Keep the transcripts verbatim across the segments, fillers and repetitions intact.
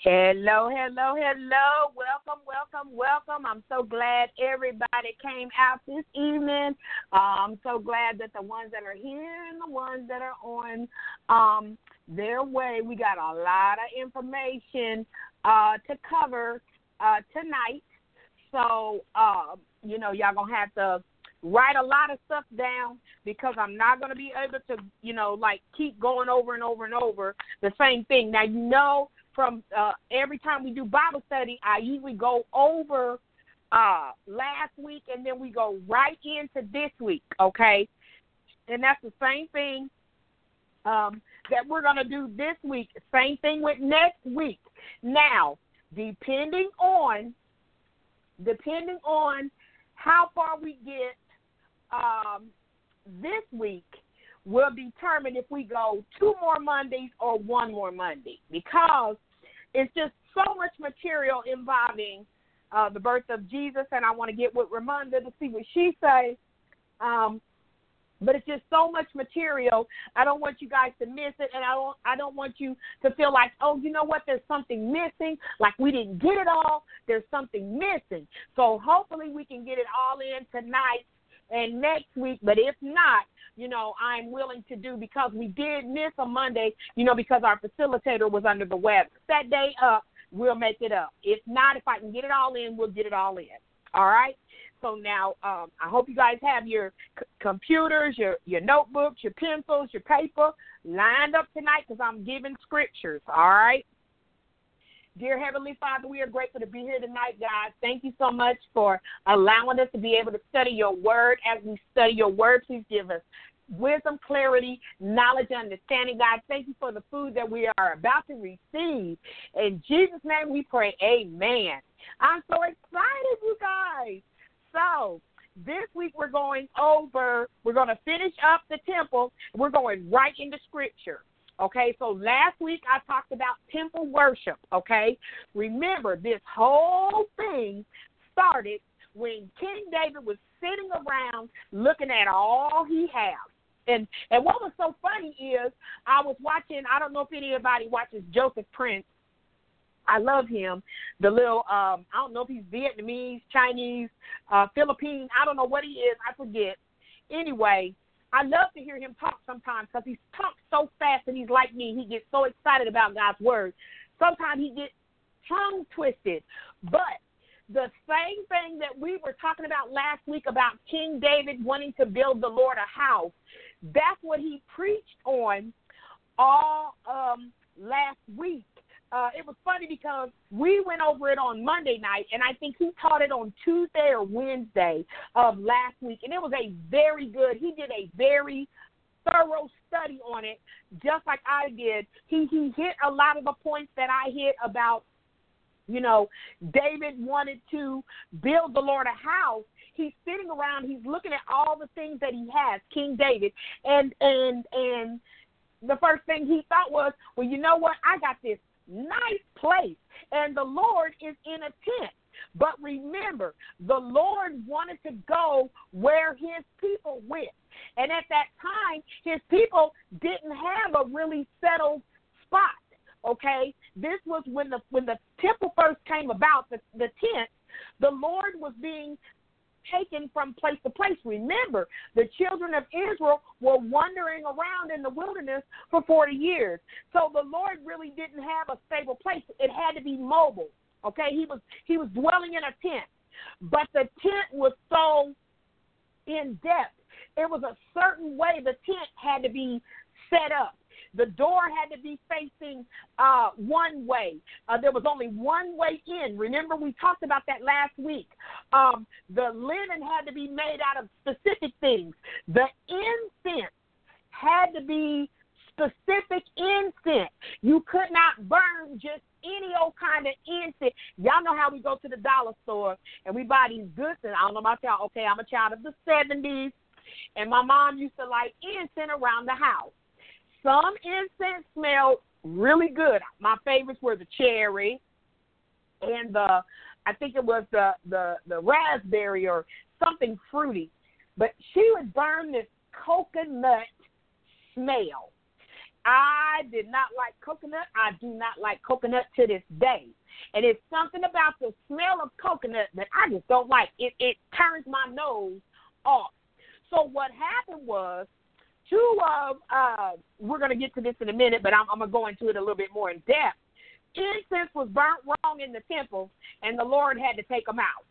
Hello, hello, hello. Welcome, welcome, welcome. I'm so glad everybody came out this evening. I'm um, so glad that the ones that are here and the ones that are on um, their way. We got a lot of information uh, to cover uh, tonight. So, uh, you know, y'all going to have to write a lot of stuff down because I'm not going to be able to, you know, like keep going over and over and over the same thing. Now, you know, From uh, every time we do Bible study, I usually go over uh, last week, and then we go right into this week, okay? And that's the same thing um, that we're going to do this week. Same thing with next week. Now, depending on depending on how far we get um, this week, will determine if we go two more Mondays or one more Monday, because it's just so much material involving uh, the birth of Jesus, and I want to get with Ramonda to see what she says. Um, but it's just so much material. I don't want you guys to miss it, and I don't, I don't want you to feel like, oh, you know what, there's something missing, like we didn't get it all. There's something missing. So hopefully we can get it all in tonight and next week, but if not, you know, I'm willing to do, because we did miss a Monday, you know, because our facilitator was under the weather. That day up, we'll make it up. If not, if I can get it all in, we'll get it all in. All right? So now um, I hope you guys have your c- computers, your, your notebooks, your pencils, your paper lined up tonight, because I'm giving scriptures. All right? Dear Heavenly Father, we are grateful to be here tonight, God. Thank you so much for allowing us to be able to study your word. As we study your word, please give us wisdom, clarity, knowledge, understanding, God. Thank you for the food that we are about to receive. In Jesus' name we pray, amen. I'm so excited, you guys. So this week we're going over, we're going to finish up the temple. We're going right into scripture. Okay, so last week I talked about temple worship, okay? Remember, this whole thing started when King David was sitting around looking at all he has. And and what was so funny is I was watching, I don't know if anybody watches Joseph Prince. I love him. The little, um, I don't know if he's Vietnamese, Chinese, uh, Philippine. I don't know what he is. I forget. Anyway, I love to hear him talk sometimes, because he talks so fast, and he's like me. He gets so excited about God's word. Sometimes he gets tongue twisted. But the same thing that we were talking about last week about King David wanting to build the Lord a house, that's what he preached on all um, last week. Uh, it was funny because we went over it on Monday night, and I think he taught it on Tuesday or Wednesday of last week. And it was a very good, he did a very thorough study on it, just like I did. He he hit a lot of the points that I hit about, you know, David wanted to build the Lord a house. He's sitting around, he's looking at all the things that he has, King David, and, and, and the first thing he thought was, well, you know what, I got this nice place, and the Lord is in a tent. But remember, the Lord wanted to go where his people went. And at that time, his people didn't have a really settled spot, okay? This was when the when the temple first came about, the, the tent, the Lord was being taken from place to place. Remember, the children of Israel were wandering around in the wilderness for forty years. So the Lord really didn't have a stable place. It had to be mobile, okay? He was he was dwelling in a tent, but the tent was so in depth. It was a certain way the tent had to be set up. The door had to be facing uh, one way. Uh, there was only one way in. Remember, we talked about that last week. Um, the linen had to be made out of specific things. The incense had to be specific incense. You could not burn just any old kind of incense. Y'all know how we go to the dollar store and we buy these goods, and I don't know about y'all. Okay, I'm a child of the seventies, and my mom used to light incense around the house. Some incense smelled really good. My favorites were the cherry and the, I think it was the, the, the raspberry or something fruity. But she would burn this coconut smell. I did not like coconut. I do not like coconut to this day. And it's something about the smell of coconut that I just don't like. It it turns my nose off. So what happened was, two of, uh, we're going to get to this in a minute, but I'm, I'm going to go into it a little bit more in depth. Incense was burnt wrong in the temple, and the Lord had to take them out.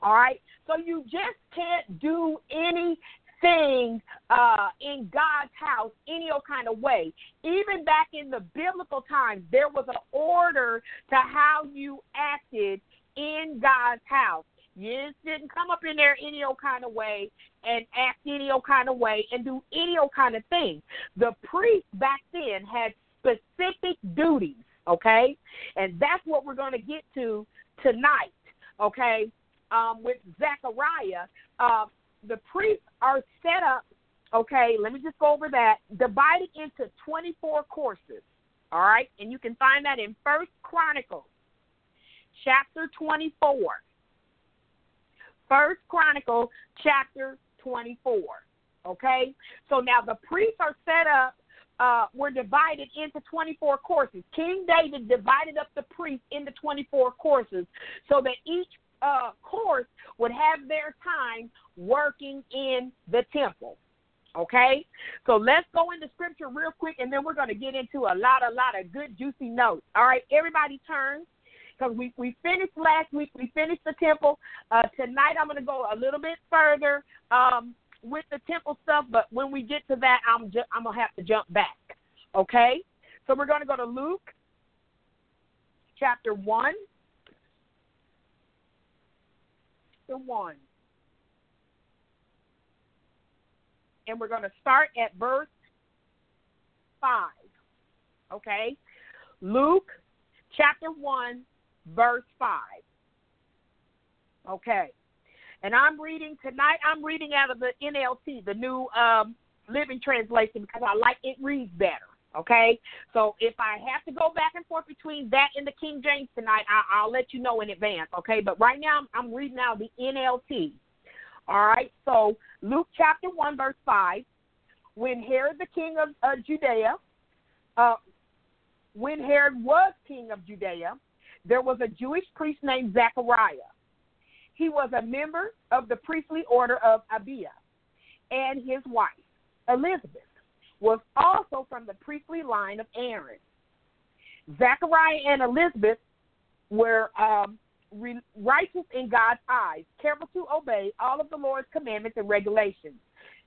All right? So you just can't do any thing uh, in God's house any old kind of way. Even back in the biblical times, there was an order to how you acted in God's house. You just didn't come up in there any old kind of way and act any old kind of way and do any old kind of thing. The priest back then had specific duties, okay? And that's what we're going to get to tonight, okay? Um, with Zechariah, uh, the priests are set up, okay, let me just go over that, divided into twenty-four courses, all right? And you can find that in First Chronicles, chapter twenty-four. First Chronicles, chapter twenty-four, okay? So now the priests are set up, uh, were divided into twenty-four courses. King David divided up the priests into twenty-four courses so that each Uh, course would have their time working in the temple, okay? So let's go into scripture real quick, and then we're going to get into a lot, a lot of good, juicy notes. All right, everybody turn, because we, we finished last week. We finished the temple. Uh, tonight I'm going to go a little bit further um, with the temple stuff, but when we get to that, I'm, ju- I'm going to have to jump back, okay? So we're going to go to Luke chapter one. one. And we're going to start at verse five. Okay? Luke chapter one, verse five. Okay. And I'm reading tonight, I'm reading out of the N L T, the New um, Living Translation, because I like it reads better. Okay? So if I have to go back and forth between that and the King James tonight, I, I'll let you know in advance, okay? But right now, I'm, I'm reading out the N L T. All right? So Luke chapter one, verse five, when Herod the king of uh, Judea, uh, when Herod was king of Judea, there was a Jewish priest named Zechariah. He was a member of the priestly order of Abia, and his wife, Elizabeth, was also from the priestly line of Aaron. Zechariah and Elizabeth were um, re- righteous in God's eyes, careful to obey all of the Lord's commandments and regulations.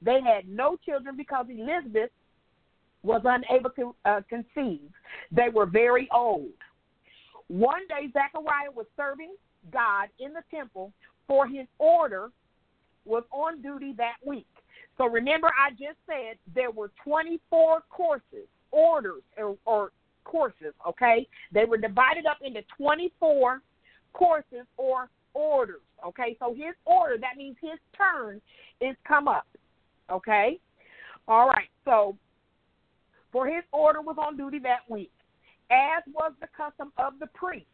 They had no children because Elizabeth was unable to uh, conceive. They were very old. One day, Zechariah was serving God in the temple, for his order was on duty that week. So remember, I just said there were twenty-four courses, orders, or, or courses, okay? They were divided up into twenty-four courses or orders, okay? So his order, that means his turn is come up, okay? All right, so for his order was on duty that week, as was the custom of the priest.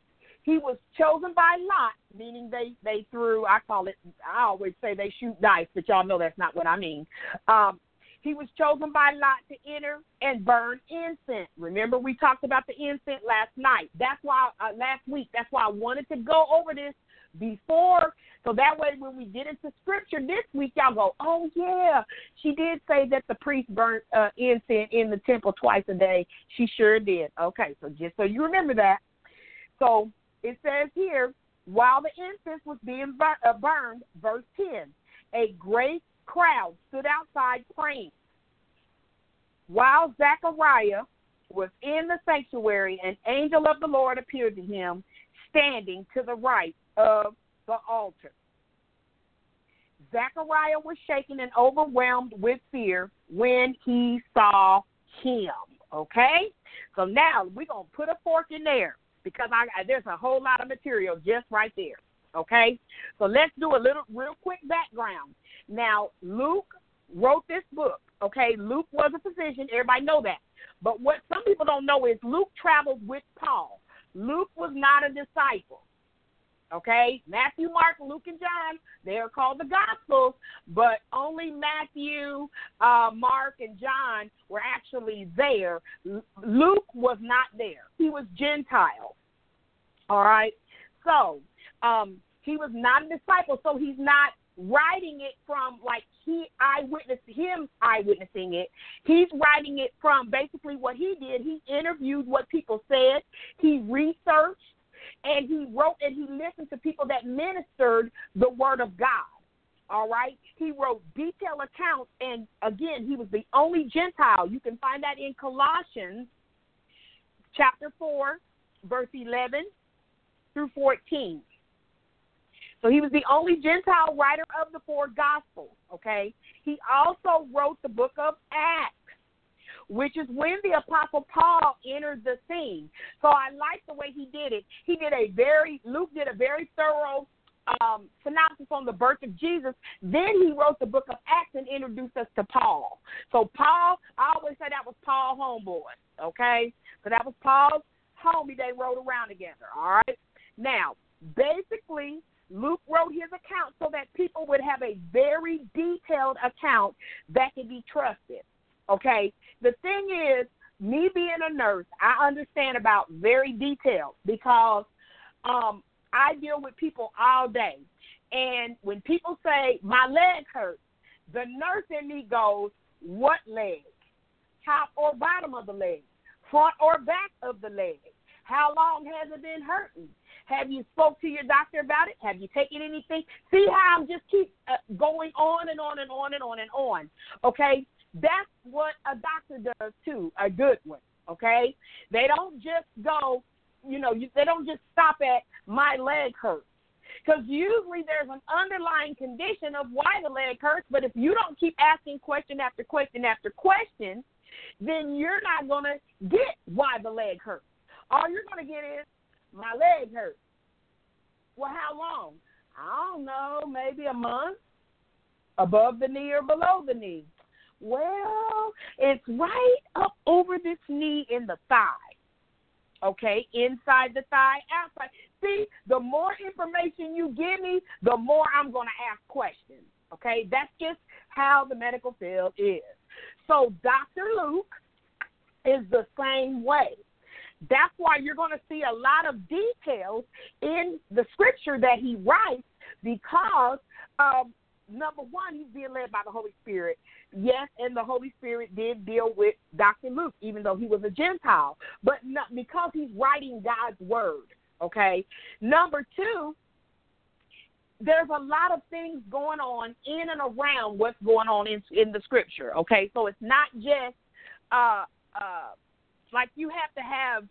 He was chosen by lot, meaning they, they threw, I call it, I always say they shoot dice, but y'all know that's not what I mean. Um, he was chosen by lot to enter and burn incense. Remember, we talked about the incense last night. That's why, uh, last week, that's why I wanted to go over this before, so that way when we get into scripture this week, y'all go, oh, yeah, she did say that the priest burnt uh, incense in the temple twice a day. She sure did. Okay, so just so you remember that. So it says here, while the incense was being burned, verse ten, a great crowd stood outside praying. While Zechariah was in the sanctuary, an angel of the Lord appeared to him, standing to the right of the altar. Zechariah was shaken and overwhelmed with fear when he saw him. Okay? So now we're going to put a fork in there, because I, there's a whole lot of material just right there, okay? So let's do a little real quick background. Now, Luke wrote this book, okay? Luke was a physician. Everybody know that. But what some people don't know is Luke traveled with Paul. Luke was not a disciple, Okay, Matthew, Mark, Luke, and John, they are called the Gospels, but only Matthew, uh, Mark, and John were actually there. Luke was not there. He was Gentile, all right? So um, he was not a disciple, so he's not writing it from, like, he eyewitnessed, him eyewitnessing it. He's writing it from basically what he did. He interviewed what people said. He researched. And he wrote and he listened to people that ministered the word of God, all right? He wrote detailed accounts, and, again, he was the only Gentile. You can find that in Colossians chapter four, verse eleven through fourteen. So he was the only Gentile writer of the four Gospels, okay? He also wrote the book of Acts, which is when the Apostle Paul entered the scene. So I like the way he did it. He did a very, Luke did a very thorough um, synopsis on the birth of Jesus. Then he wrote the book of Acts and introduced us to Paul. So Paul, I always say that was Paul homeboy, okay? So that was Paul's homie. They rode around together, all right? Now, basically, Luke wrote his account so that people would have a very detailed account that could be trusted. Okay, the thing is, me being a nurse, I understand about very detailed because um, I deal with people all day. And when people say, my leg hurts, the nurse in me goes, what leg? Top or bottom of the leg? Front or back of the leg? How long has it been hurting? Have you spoke to your doctor about it? Have you taken anything? See how I'm just keep uh, going on and on and on and on and on, okay? That's what a doctor does, too, a good one, okay? They don't just go, you know, you, they don't just stop at my leg hurts because usually there's an underlying condition of why the leg hurts, but if you don't keep asking question after question after question, then you're not going to get why the leg hurts. All you're going to get is my leg hurts. Well, how long? I don't know, maybe a month, above the knee or below the knee. Well, it's right up over this knee in the thigh, okay, inside the thigh, outside. See, the more information you give me, the more I'm going to ask questions, okay? That's just how the medical field is. So Doctor Luke is the same way. That's why you're going to see a lot of details in the scripture that he writes because um number one, he's being led by the Holy Spirit. Yes, and the Holy Spirit did deal with Doctor Luke, even though he was a Gentile, but not because he's writing God's word, okay? Number two, there's a lot of things going on in and around what's going on in, in the scripture, okay? So it's not just, uh, uh, like, you have to have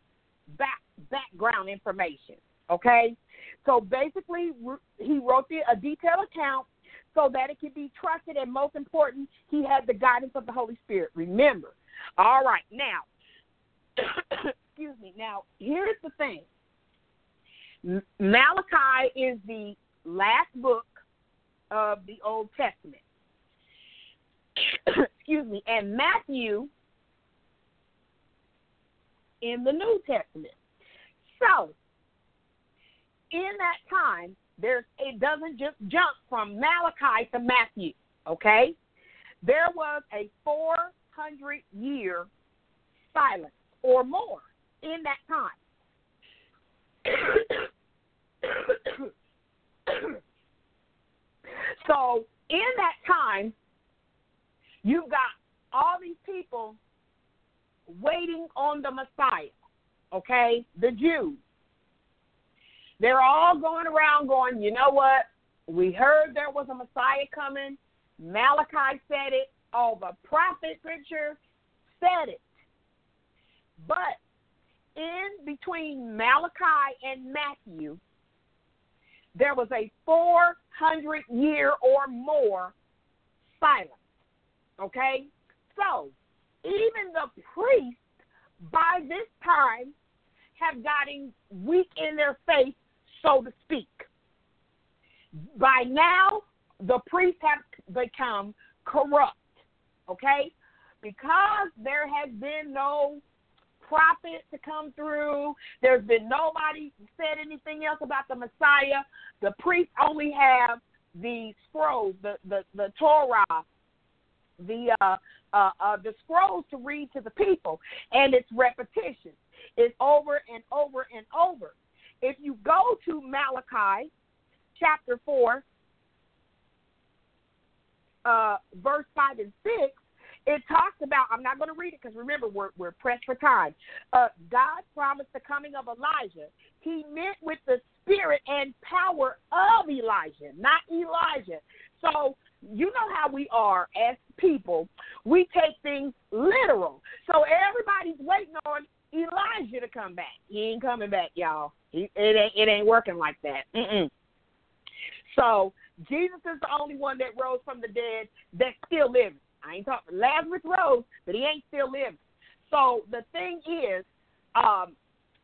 back, background information, okay? So basically, he wrote the, a detailed account, so that it can be trusted, and most important, he had the guidance of the Holy Spirit. Remember. All right, now, excuse me. Now, here's the thing. Malachi is the last book of the Old Testament. Excuse me. And Matthew in the New Testament. So, in that time, There's, it doesn't just jump from Malachi to Matthew, okay? There was a four hundred year silence or more in that time. So in that time, you've got all these people waiting on the Messiah, okay, the Jews. They're all going around going, you know what? We heard there was a Messiah coming. Malachi said it. All the prophet picture said it. But in between Malachi and Matthew, there was a four hundred year or more silence. Okay? So even the priests by this time have gotten weak in their faith, so to speak. By now, the priests have become corrupt, okay? Because there has been no prophet to come through. There's been nobody said anything else about the Messiah. The priests only have the scrolls, the the, the Torah, the uh, uh, uh, the scrolls to read to the people, and it's repetition. It's over and over and over. If you go to Malachi chapter four, uh, verse five and six, it talks about, I'm not going to read it because remember, we're, we're pressed for time. Uh, God promised the coming of Elijah. He meant with the spirit and power of Elijah, not Elijah. So you know how we are as people. We take things literal. So everybody's waiting on Elijah to come back. He ain't coming back, y'all. He, it, ain't, it ain't working like that. Mm-mm. So Jesus is the only one that rose from the dead that's still living. I ain't talking Lazarus rose, but he ain't still living. So the thing is, um,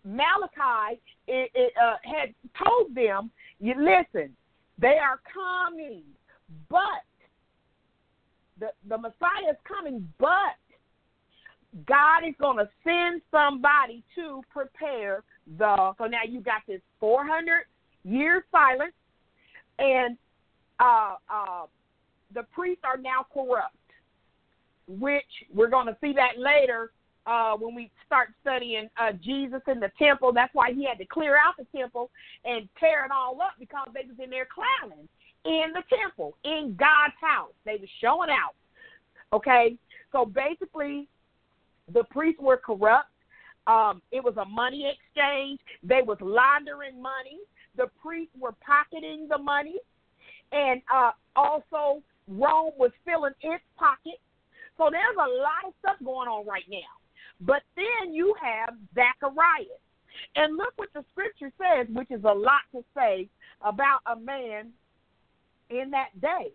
Malachi it, it, uh, had told them, "You listen, they are coming, but the the Messiah is coming, but God is going to send somebody to prepare the." So now you got this four hundred year silence, and uh, uh, the priests are now corrupt, which we're going to see that later uh, when we start studying uh, Jesus in the temple. That's why he had to clear out the temple and tear it all up, because they was in there clowning in the temple, in God's house. They was showing out, okay? So basically, the priests were corrupt. Um, it was a money exchange. They was laundering money. The priests were pocketing the money. And uh, also, Rome was filling its pockets. So there's a lot of stuff going on right now. But then you have Zechariah. And look what the scripture says, which is a lot to say about a man in that day.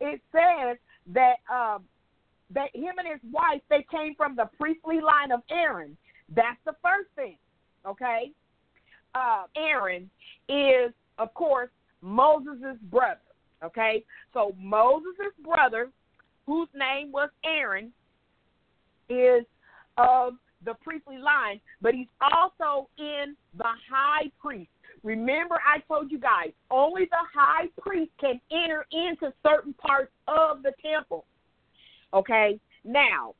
It says that um, that him and his wife, they came from the priestly line of Aaron. That's the first thing, okay? Uh, Aaron is, of course, Moses' brother, okay? So Moses' brother, whose name was Aaron, is of the priestly line, but he's also in the high priest. Remember, I told you guys, only the high priest can enter into certain parts of the temple. Okay, now,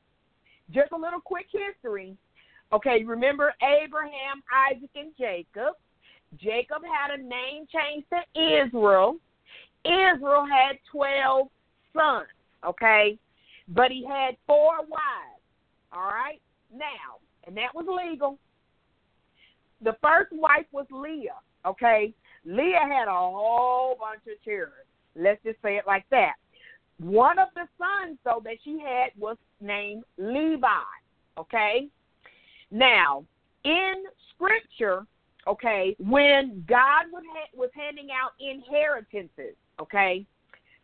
just a little quick history. Okay, remember Abraham, Isaac, and Jacob. Jacob had a name change to Israel. Israel had twelve sons. Okay, but he had four wives, all right, now, and that was legal. The first wife was Leah, okay. Leah had a whole bunch of children. Let's just say it like that. One of the sons, though, that she had was named Levi, okay. Now, in Scripture, okay, when God was handing out inheritances, okay,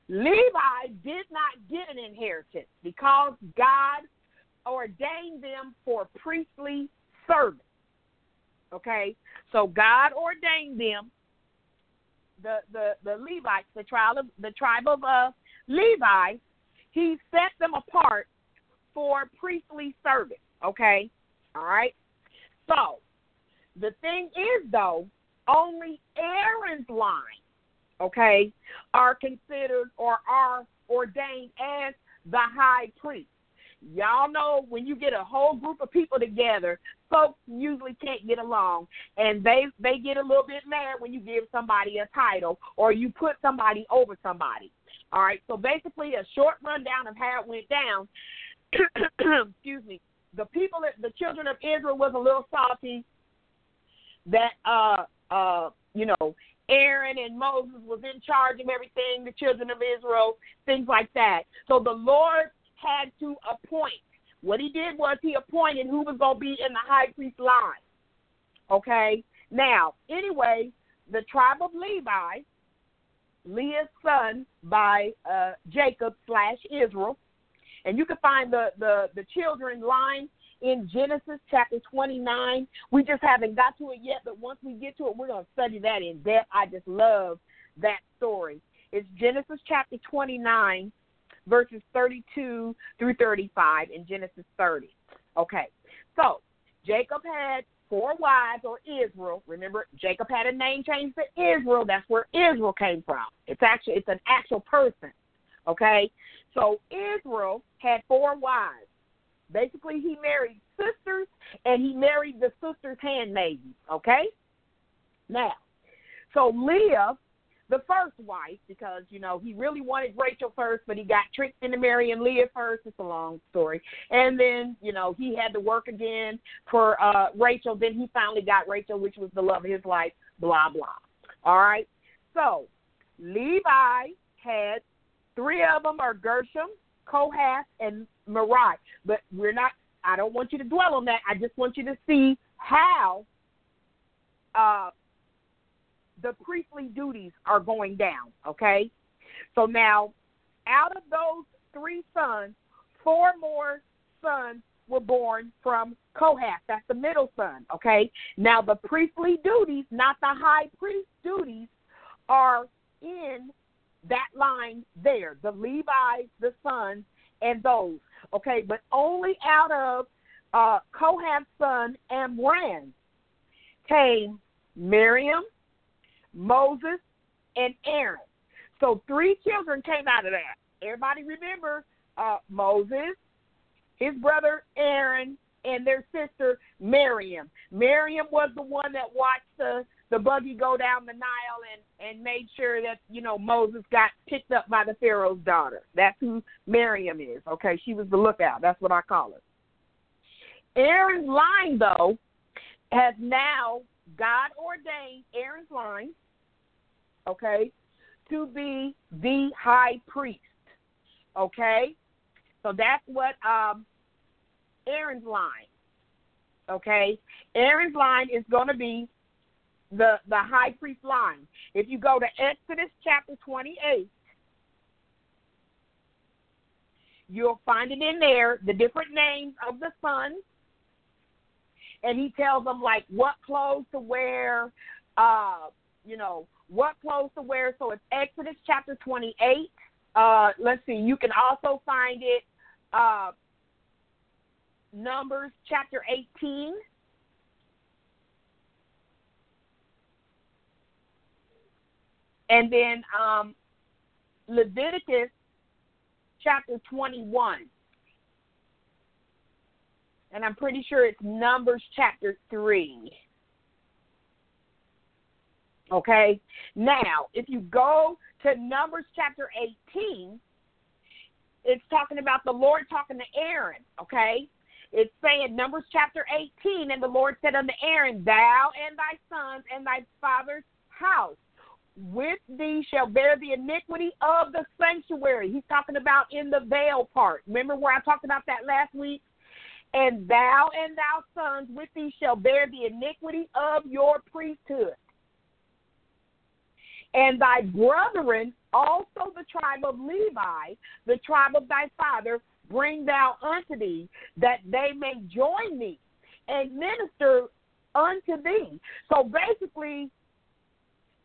Levi did not get an inheritance because God ordained them for priestly service, okay? So God ordained them, the, the, the Levites, the tribe of, the tribe of uh, Levi, he set them apart for priestly service, okay? All right? So the thing is, though, only Aaron's line, okay, are considered or are ordained as the high priest. Y'all know when you get a whole group of people together, folks usually can't get along, and they, they get a little bit mad when you give somebody a title or you put somebody over somebody. All right, so basically a short rundown of how it went down. Excuse me. The people, the children of Israel was a little salty that, uh, uh, you know, Aaron and Moses was in charge of everything, the children of Israel, things like that. So the Lord had to appoint. What he did was he appointed who was going to be in the high priest line. Okay? Now, anyway, the tribe of Levi, Leah's son by uh, Jacob slash Israel, and you can find the, the, the children line in Genesis chapter twenty-nine. We just haven't got to it yet, but once we get to it, we're going to study that in depth. I just love that story. It's Genesis chapter twenty-nine, verses thirty-two through thirty-five, and Genesis thirty. Okay, so Jacob had four wives, or Israel. Remember, Jacob had a name change to Israel. That's where Israel came from. It's actually, it's an actual person, okay? So Israel had four wives. Basically, he married sisters, and he married the sister's handmaiden, okay? Now, so Leah, the first wife, because, you know, he really wanted Rachel first, but he got tricked into marrying Leah first. It's a long story. And then, you know, he had to work again for uh, Rachel. Then he finally got Rachel, which was the love of his life, blah, blah. All right? So Levi had three of them are Gershom, Kohath, and Merari. But we're not, I don't want you to dwell on that. I just want you to see how uh, the priestly duties are going down, okay? So now, out of those three sons, four more sons were born from Kohath. That's the middle son, okay? Now, the priestly duties, not the high priest duties, are in that line there, the Levites, the sons, and those, okay? But only out of uh, Kohath's son, Amram, came Miriam, Moses, and Aaron. So three children came out of that. Everybody remember uh, Moses, his brother Aaron, and their sister Miriam. Miriam was the one that watched the, the buggy go down the Nile and, and made sure that, you know, Moses got picked up by the Pharaoh's daughter. That's who Miriam is, okay? She was the lookout. That's what I call her. Aaron's line, though, has now God ordained Aaron's line, okay, to be the high priest, okay? So that's what um, Aaron's line, okay? Aaron's line is going to be the, the high priest line. If you go to Exodus chapter twenty-eight, you'll find it in there, the different names of the sons, and he tells them, like, what clothes to wear, uh, you know, what clothes to wear. So it's Exodus chapter twenty-eight. Uh, let's see. You can also find it uh, Numbers chapter eighteen. And then um, Leviticus chapter twenty-one. And I'm pretty sure it's Numbers chapter three. Okay? Now, if you go to Numbers chapter eighteen, it's talking about the Lord talking to Aaron, okay? It's saying Numbers chapter eighteen, and the Lord said unto Aaron, thou and thy sons and thy father's house with thee shall bear the iniquity of the sanctuary. He's talking about in the veil part. Remember where I talked about that last week? And thou and thy sons with thee shall bear the iniquity of your priesthood. And thy brethren, also the tribe of Levi, the tribe of thy father, bring thou unto thee, that they may join thee and minister unto thee. So basically,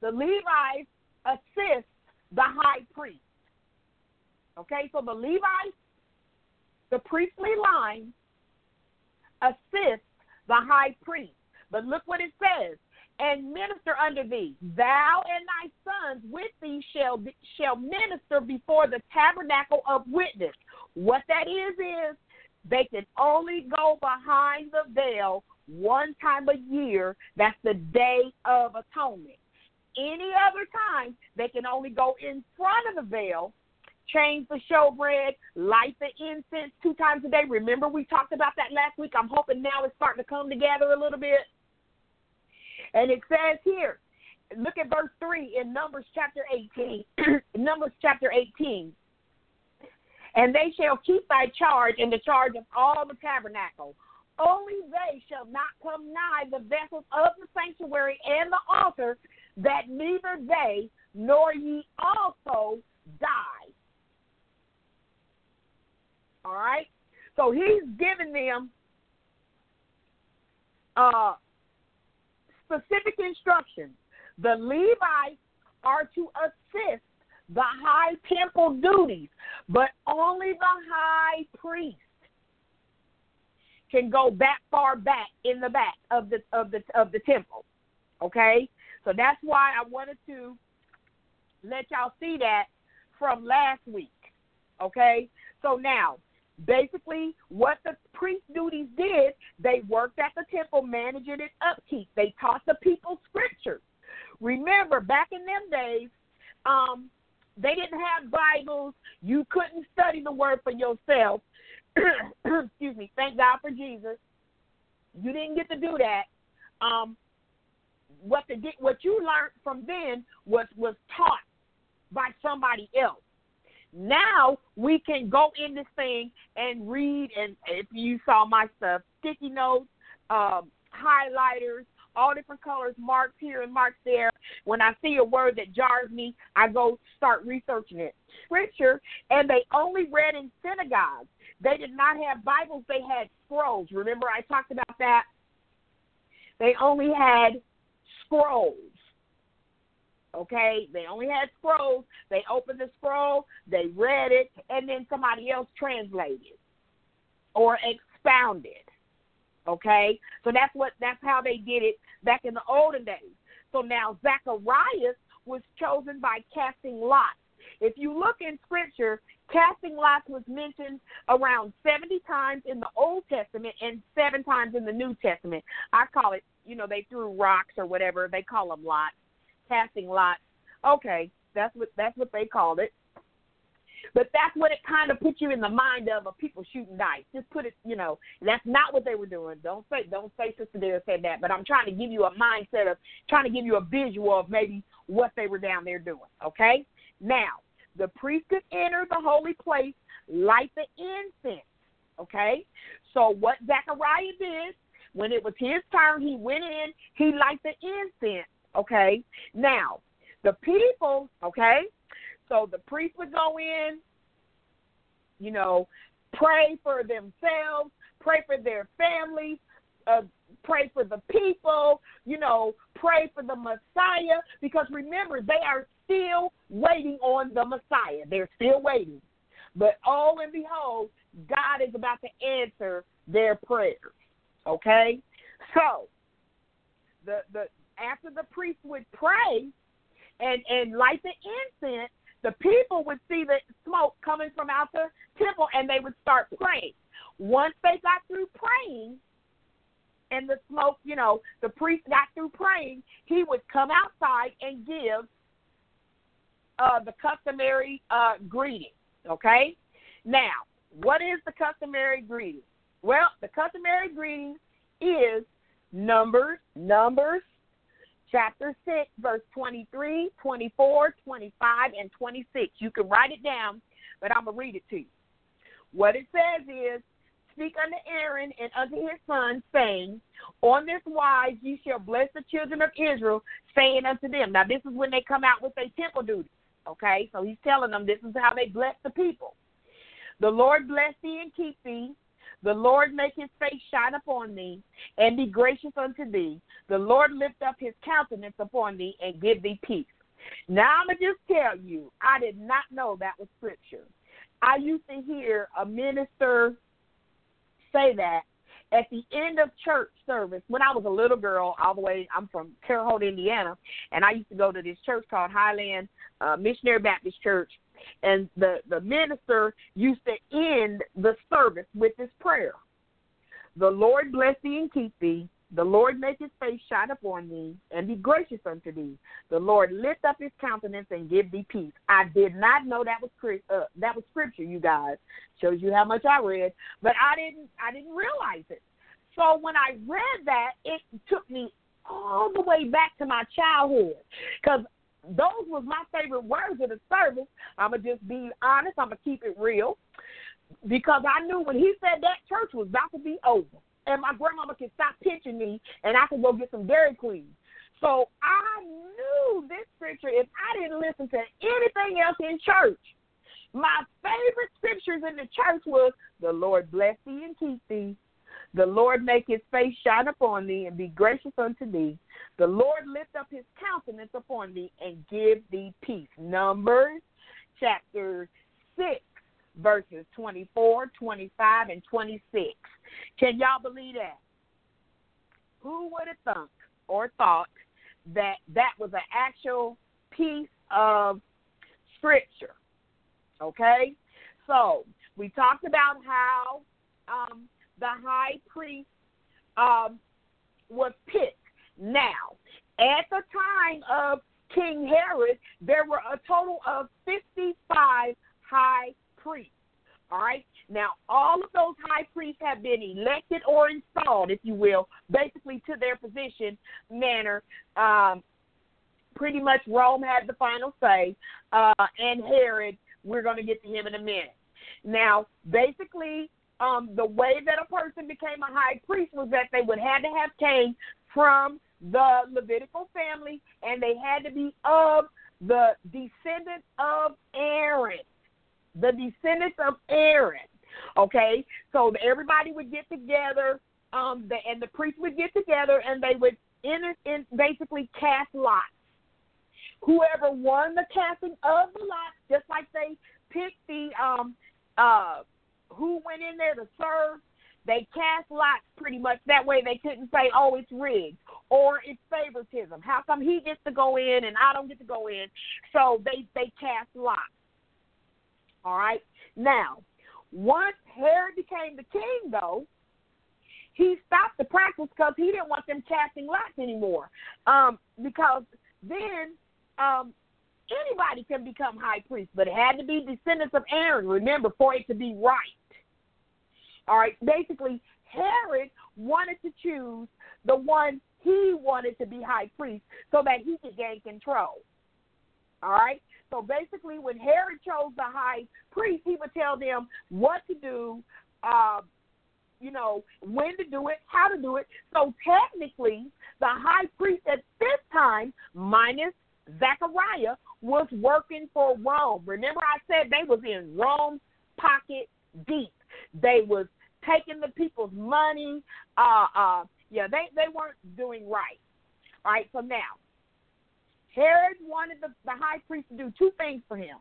the Levites assist the high priest. Okay, so the Levites, the priestly line, assist the high priest. But look what it says. And minister under thee. Thou and thy sons with thee shall be, shall minister before the tabernacle of witness. What that is is they can only go behind the veil one time a year. That's the Day of Atonement. Any other time, they can only go in front of the veil, change the showbread, light the incense two times a day. Remember we talked about that last week. I'm hoping now it's starting to come together a little bit. And it says here, look at verse three in Numbers chapter eighteen. Numbers chapter eighteen. And they shall keep thy charge and the charge of all the tabernacle. Only they shall not come nigh the vessels of the sanctuary and the altar, that neither they nor ye also die. All right? So he's giving them uh, specific instructions. The Levites are to assist the high temple duties, but only the high priest can go that far back in the back of the of the of the temple. Okay? So that's why I wanted to let y'all see that from last week. Okay? So now, basically, what the priest duties did, they worked at the temple, managing its upkeep. They taught the people scriptures. Remember, back in them days, um, they didn't have Bibles. You couldn't study the word for yourself. Excuse me. Thank God for Jesus. You didn't get to do that. Um, what the what you learned from then was was taught by somebody else. Now we can go in this thing and read, and if you saw my stuff, sticky notes, um, highlighters, all different colors, marks here and marks there. When I see a word that jars me, I go start researching it. Scripture, and they only read in synagogues. They did not have Bibles. They had scrolls. Remember I talked about that? They only had scrolls. Okay, they only had scrolls. They opened the scroll, they read it, and then somebody else translated or expounded. Okay, so that's what that's how they did it back in the olden days. So now Zacharias was chosen by casting lots. If you look in scripture, casting lots was mentioned around seventy times in the Old Testament and seven times in the New Testament. I call it, you know, they threw rocks or whatever. They call them lots. Casting lots. Okay, that's what that's what they called it. But that's what it kind of put you in the mind of, of people shooting dice. Just put it, you know, that's not what they were doing. Don't say, don't say Sister Dare said that, but I'm trying to give you a mindset of, trying to give you a visual of maybe what they were down there doing, okay? Now, the priest could enter the holy place, light the incense, okay? So what Zechariah did, when it was his turn, he went in, he lighted the incense, okay? Now, the people, okay? So the priest would go in, you know, pray for themselves, pray for their families, uh, pray for the people, you know, pray for the Messiah. Because remember, they are still waiting on the Messiah. They're still waiting. But oh, and behold, God is about to answer their prayers, okay? So the the after the priest would pray and, and light the incense, the people would see the smoke coming from out the temple, and they would start praying. Once they got through praying, and the smoke, you know, the priest got through praying, he would come outside and give uh, the customary uh, greeting, okay? Now, what is the customary greeting? Well, the customary greeting is Numbers, Numbers, Chapter six, verse twenty-three, twenty-four, twenty-five, and twenty-six. You can write it down, but I'm going to read it to you. What it says is, speak unto Aaron and unto his sons, saying, on this wise ye shall bless the children of Israel, saying unto them. Now, this is when they come out with their temple duties, okay? So he's telling them this is how they bless the people. The Lord bless thee and keep thee. The Lord make his face shine upon thee, and be gracious unto thee. The Lord lift up his countenance upon thee, and give thee peace. Now I'm going to just tell you, I did not know that was scripture. I used to hear a minister say that at the end of church service. When I was a little girl, all the way, I'm from Terre Haute, Indiana, and I used to go to this church called Highland uh, Missionary Baptist Church. And the, the minister used to end the service with this prayer. The Lord bless thee and keep thee. The Lord make his face shine upon thee and be gracious unto thee. The Lord lift up his countenance and give thee peace. I did not know that was uh, that was scripture, you guys. Shows you how much I read. But I didn't I didn't realize it. So when I read that, it took me all the way back to my childhood, because those was my favorite words of the service. I'm going to just be honest. I'm going to keep it real, because I knew when he said that, church was about to be over, and my grandmama could stop pinching me, and I could go get some Dairy Queen. So I knew this scripture. If I didn't listen to anything else in church, my favorite scriptures in the church was, the Lord bless thee and keep thee. The Lord make his face shine upon thee and be gracious unto thee. The Lord lift up his countenance upon thee and give thee peace. Numbers chapter six, verses twenty-four, twenty-five, and twenty-six. Can y'all believe that? Who would have thunk or thought that that was an actual piece of scripture? Okay? So we talked about how um, the high priest um, was picked. Now, at the time of King Herod, there were a total of fifty-five high priests. All right? Now, all of those high priests have been elected or installed, if you will, basically to their position, manner. Um, pretty much Rome had the final say, uh, and Herod, we're going to get to him in a minute. Now, basically, um, the way that a person became a high priest was that they would have to have came from the Levitical family, and they had to be of the descendant of Aaron. The descendants of Aaron. Okay, so everybody would get together, um, the, and the priests would get together, and they would enter in, basically cast lots. Whoever won the casting of the lots, just like they picked the um, uh, who went in there to serve, they cast lots pretty much. That way they couldn't say, oh, it's rigged or it's favoritism. How come he gets to go in and I don't get to go in? So they, they cast lots. All right. Now, once Herod became the king, though, he stopped the practice because he didn't want them casting lots anymore. Um, because then um, anybody can become high priest, but it had to be descendants of Aaron, remember, for it to be right. All right. Basically, Herod wanted to choose the one he wanted to be high priest so that he could gain control. All right. So basically, when Herod chose the high priest, he would tell them what to do, uh, you know, when to do it, how to do it. So technically, the high priest at this time, minus Zechariah, was working for Rome. Remember I said they was in Rome's pocket deep. They was taking the people's money. Uh, uh, yeah, they, they weren't doing right. All right, so now. Herod wanted the, the high priest to do two things for him.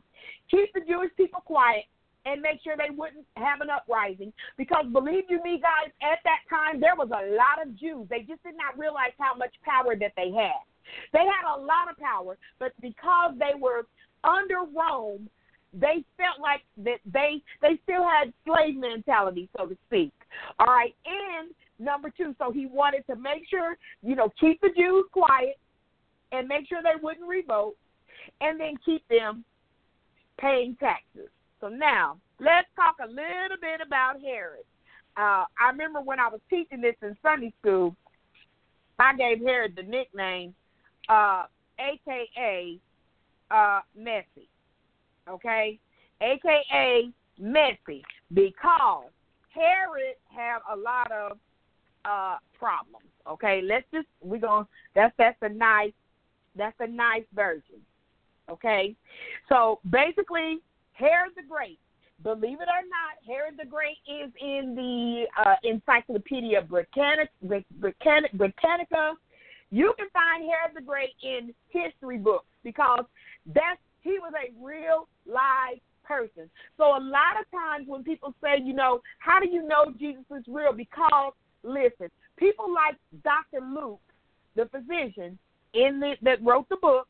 Keep the Jewish people quiet and make sure they wouldn't have an uprising. Because believe you me, guys, at that time, there was a lot of Jews. They just did not realize how much power that they had. They had a lot of power, but because they were under Rome, they felt like that they, they still had slave mentality, so to speak. All right, and number two, so he wanted to make sure, you know, keep the Jews quiet, and make sure they wouldn't revolt, and then keep them paying taxes. So now, let's talk a little bit about Herod. Uh, I remember when I was teaching this in Sunday school, I gave Herod the nickname, uh, a k a. Uh, Messy, okay? a k a. Messy, because Herod had a lot of uh, problems, okay? Let's just, we're going to, that's, that's a nice, That's a nice version, okay? So, basically, Herod the Great, believe it or not, Herod the Great is in the uh, Encyclopedia Britannica, Britannica. You can find Herod the Great in history books because that's he was a real live person. So, a lot of times when people say, you know, how do you know Jesus is real? Because, listen, people like Doctor Luke, the physician, in the, that wrote the book,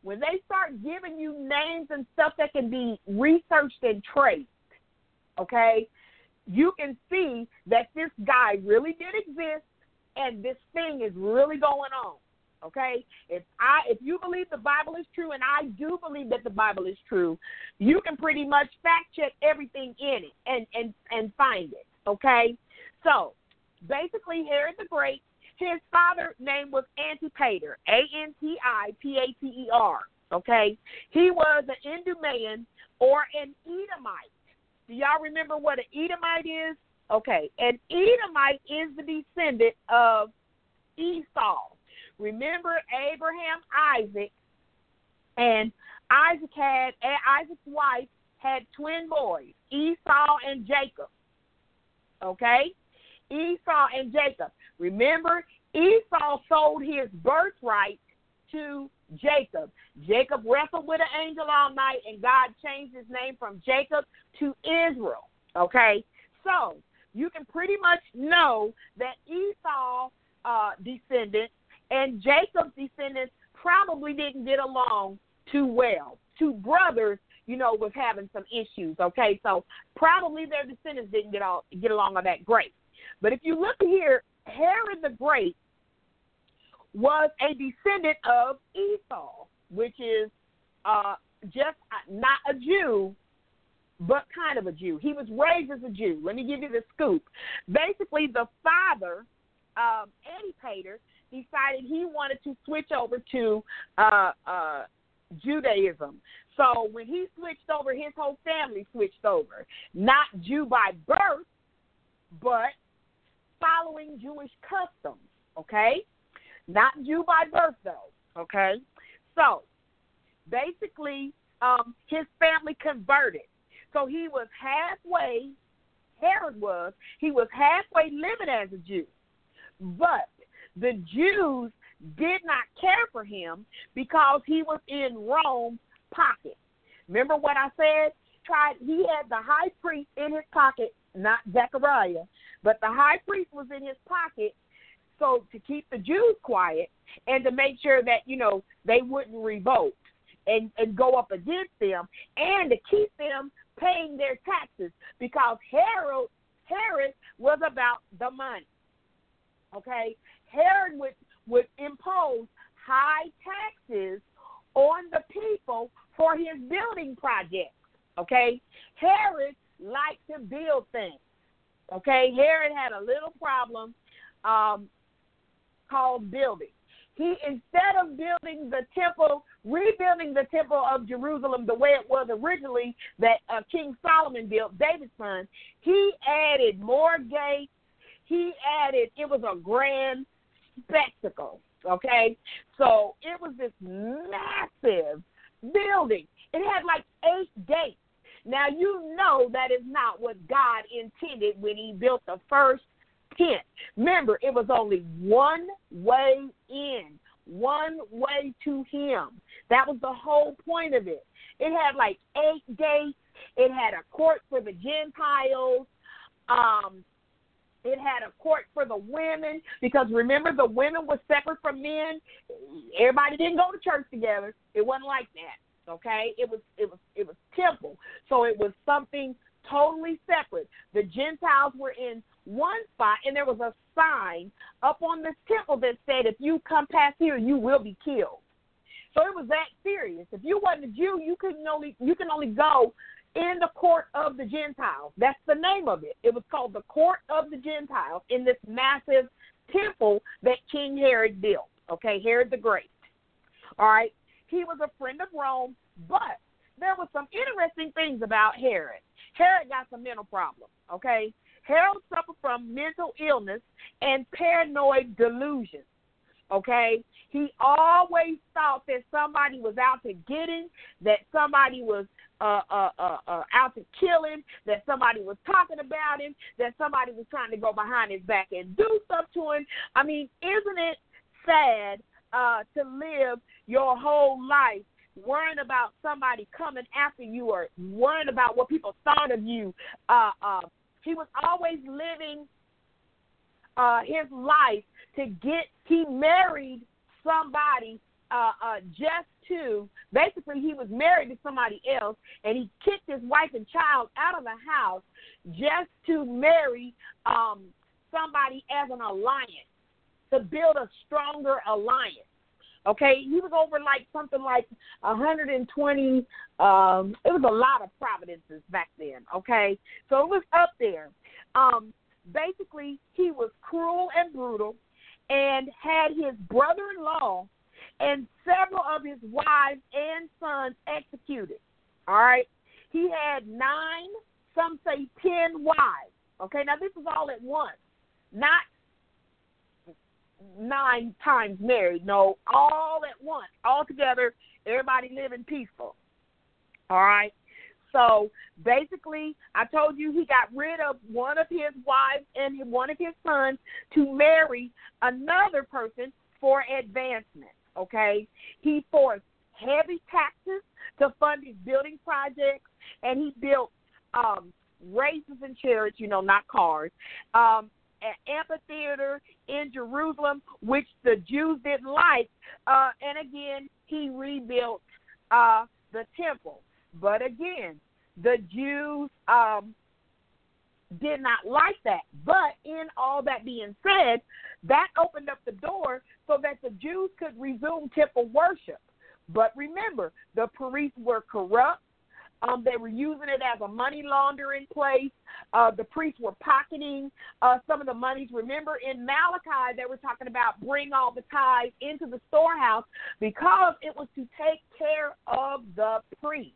when they start giving you names and stuff that can be researched and traced, okay, you can see that this guy really did exist and this thing is really going on, okay? If I, if you believe the Bible is true, and I do believe that the Bible is true, you can pretty much fact check everything in it and, and, and find it, okay? So, basically, Herod the Great, his father's name was Antipater, A N T I P A T E R, okay? He was an Idumean or an Edomite. Do y'all remember what an Edomite is? Okay, an Edomite is the descendant of Esau. Remember Abraham, Isaac, and Isaac had, Isaac's wife had twin boys, Esau and Jacob, okay? Esau and Jacob. Remember, Esau sold his birthright to Jacob. Jacob wrestled with an angel all night, and God changed his name from Jacob to Israel. Okay? So, you can pretty much know that Esau uh, descendants and Jacob's descendants probably didn't get along too well. Two brothers, you know, was having some issues, okay? So probably their descendants didn't get, all, get along all that great. But if you look here, Herod the Great was a descendant of Esau, which is uh, just not a Jew, but kind of a Jew. He was raised as a Jew. Let me give you the scoop. Basically, the father, um, Antipater, decided he wanted to switch over to uh, uh, Judaism. So when he switched over, his whole family switched over. Not Jew by birth, but following Jewish customs, okay? Not Jew by birth, though, okay? So basically, um, his family converted. So he was halfway, Herod was, he was halfway living as a Jew. But the Jews did not care for him because he was in Rome's pocket. Remember what I said? Tried, he had the high priest in his pocket, not Zechariah, but the high priest was in his pocket, so to keep the Jews quiet and to make sure that, you know, they wouldn't revolt and, and go up against them and to keep them paying their taxes because Herod, Herod was about the money, okay? Herod would, would impose high taxes on the people for his building projects, okay? Herod liked to build things, okay? Herod had a little problem um, called building. He, instead of building the temple, rebuilding the temple of Jerusalem the way it was originally that uh, King Solomon built, David's son, he added more gates. He added, it was a grand spectacle, okay? So it was this massive building. It had like eight gates. Now, you know that is not what God intended when he built the first tent. Remember, it was only one way in, one way to him. That was the whole point of it. It had like eight gates. It had a court for the Gentiles. Um, it had a court for the women because, remember, the women were separate from men. Everybody didn't go to church together. It wasn't like that, okay? It was, it was, it was temple, so it was something totally separate. The Gentiles were in one spot, and there was a sign up on this temple that said, if you come past here, you will be killed. So it was that serious. If you wasn't a Jew, you couldn't only you can only go in the court of the Gentiles. That's the name of it. It was called the court of the Gentiles in this massive temple that King Herod built, okay, Herod the Great. All right, he was a friend of Rome, but there were some interesting things about Herod. Herod got some mental problems, okay? Herod suffered from mental illness and paranoid delusions, okay? He always thought that somebody was out to get him, that somebody was uh, uh, uh, uh, out to kill him, that somebody was talking about him, that somebody was trying to go behind his back and do stuff to him. I mean, isn't it sad uh, to live your whole life worrying about somebody coming after you or worrying about what people thought of you? Uh, uh, he was always living uh, his life to get, he married somebody uh, uh, just to, basically he was married to somebody else, and he kicked his wife and child out of the house just to marry um, somebody as an alliance, to build a stronger alliance. Okay, he was over like something like one hundred twenty. Um, it was a lot of providences back then. Okay, so it was up there. Um, basically, he was cruel and brutal, and had his brother-in-law and several of his wives and sons executed. All right, he had nine, some say ten wives. Okay, now this is all at once, not nine times married, no, all at once, all together, everybody living peaceful, all right? So basically, I told you he got rid of one of his wives and one of his sons to marry another person for advancement, okay? He forced heavy taxes to fund his building projects, and he built um, races and chariots, you know, not cars, um, an amphitheater in Jerusalem, which the Jews didn't like. Uh, and again, he rebuilt uh, the temple. But again, the Jews um, did not like that. But in all that being said, that opened up the door so that the Jews could resume temple worship. But remember, the priests were corrupt. Um, they were using it as a money laundering place. Uh, the priests were pocketing uh, some of the monies. Remember, in Malachi, they were talking about bring all the tithes into the storehouse because it was to take care of the priests.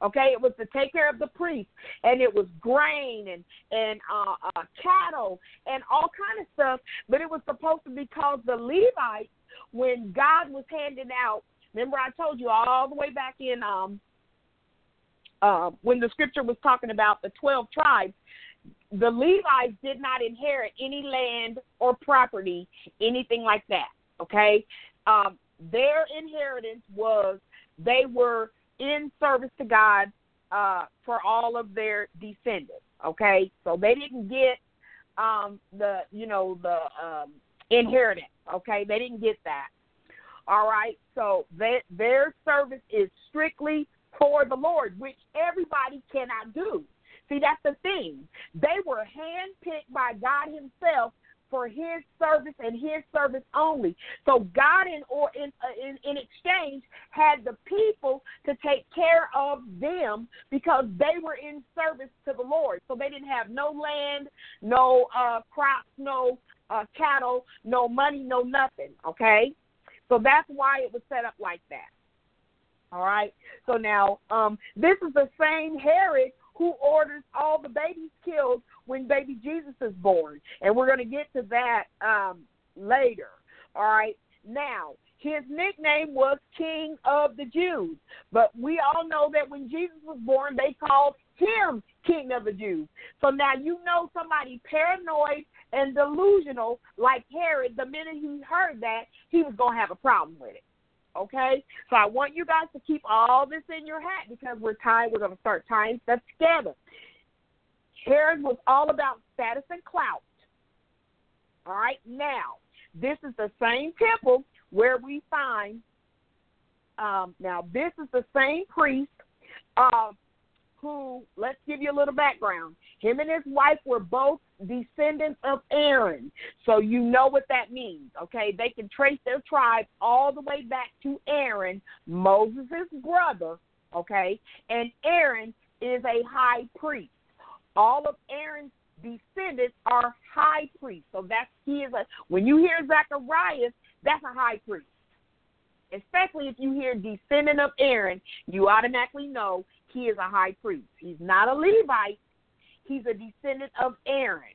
Okay, it was to take care of the priests, and it was grain and and uh, uh, cattle and all kind of stuff. But it was supposed to be because the Levites, when God was handing out, remember I told you all the way back in um, uh, when the scripture was talking about the twelve tribes, the Levites did not inherit any land or property, anything like that. Okay, um, their inheritance was they were in service to God uh, for all of their descendants, okay? So they didn't get um, the, you know, the um, inheritance, okay? They didn't get that, all right? So they, their service is strictly for the Lord, which everybody cannot do. See, that's the thing. They were handpicked by God himself for his service and his service only. So God, in or in, in in exchange, had the people to take care of them because they were in service to the Lord. So they didn't have no land, no uh, crops, no uh, cattle, no money, no nothing, okay? So that's why it was set up like that, all right? So now um, this is the same Herod who orders all the babies killed when baby Jesus is born. And we're going to get to that um, later. All right. Now, his nickname was King of the Jews. But we all know that when Jesus was born, they called him King of the Jews. So now you know somebody paranoid and delusional like Herod, the minute he heard that, he was going to have a problem with it. Okay, so I want you guys to keep all this in your head because we're tied. We're going to start tying stuff together. Herod was all about status and clout. All right, now, this is the same temple where we find, um, now this is the same priest uh, who, let's give you a little background. Him and his wife were both descendants of Aaron, so you know what that means, okay? They can trace their tribe all the way back to Aaron, Moses' brother, okay? And Aaron is a high priest. All of Aaron's descendants are high priests, so that's he is a. When you hear Zechariah, that's a high priest. Especially if you hear descendant of Aaron, you automatically know he is a high priest. He's not a Levite. He's a descendant of Aaron.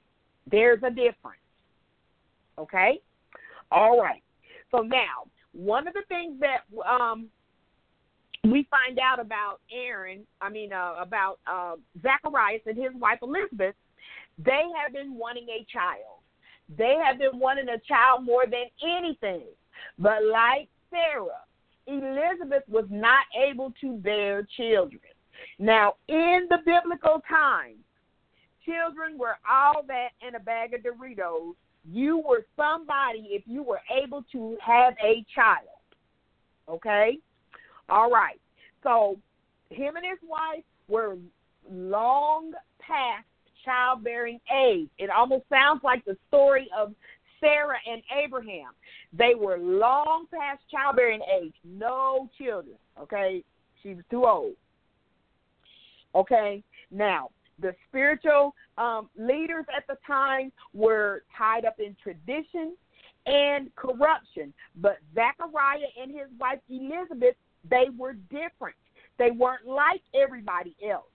There's a difference. Okay? All right. So now, one of the things that um, we find out about Aaron, I mean, uh, about uh, Zacharias and his wife Elizabeth, they have been wanting a child. They have been wanting a child more than anything. But like Sarah, Elizabeth was not able to bear children. Now, in the biblical times, children were all that and a bag of Doritos. You were somebody if you were able to have a child. Okay? All right. So him and his wife were long past childbearing age. It almost sounds like the story of Sarah and Abraham. They were long past childbearing age. No children. Okay? She was too old. Okay? Now, the spiritual um, leaders at the time were tied up in tradition and corruption. But Zechariah and his wife Elizabeth, they were different. They weren't like everybody else,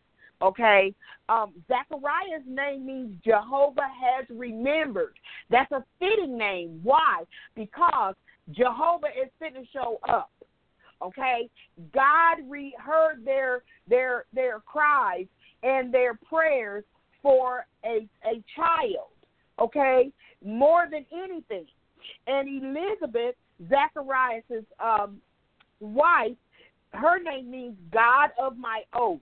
okay? Um, Zechariah's name means Jehovah has remembered. That's a fitting name. Why? Because Jehovah is fitting to show up, okay? God re- heard their, their, their cries and their prayers for a a child, okay, more than anything. And Elizabeth, Zacharias' um, wife, her name means God of my oath,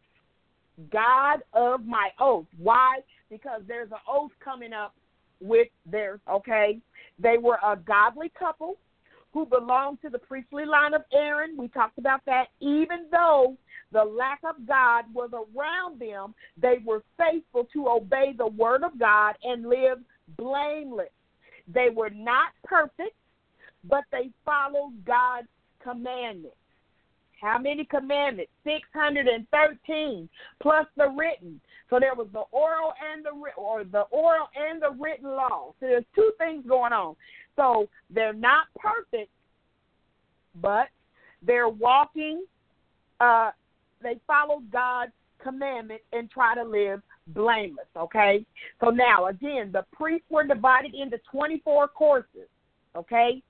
God of my oath. Why? Because there's an oath coming up with their, okay? They were a godly couple who belonged to the priestly line of Aaron. We talked about that. Even though the lack of God was around them, they were faithful to obey the word of God and live blameless. They were not perfect, but they followed God's commandments. How many commandments? six hundred thirteen plus the written. So there was the oral and the or the oral and the written law. So there's two things going on. So they're not perfect, but they're walking. Uh, they follow God's commandments and try to live blameless. Okay. So now again, the priests were divided into twenty-four courses. Okay.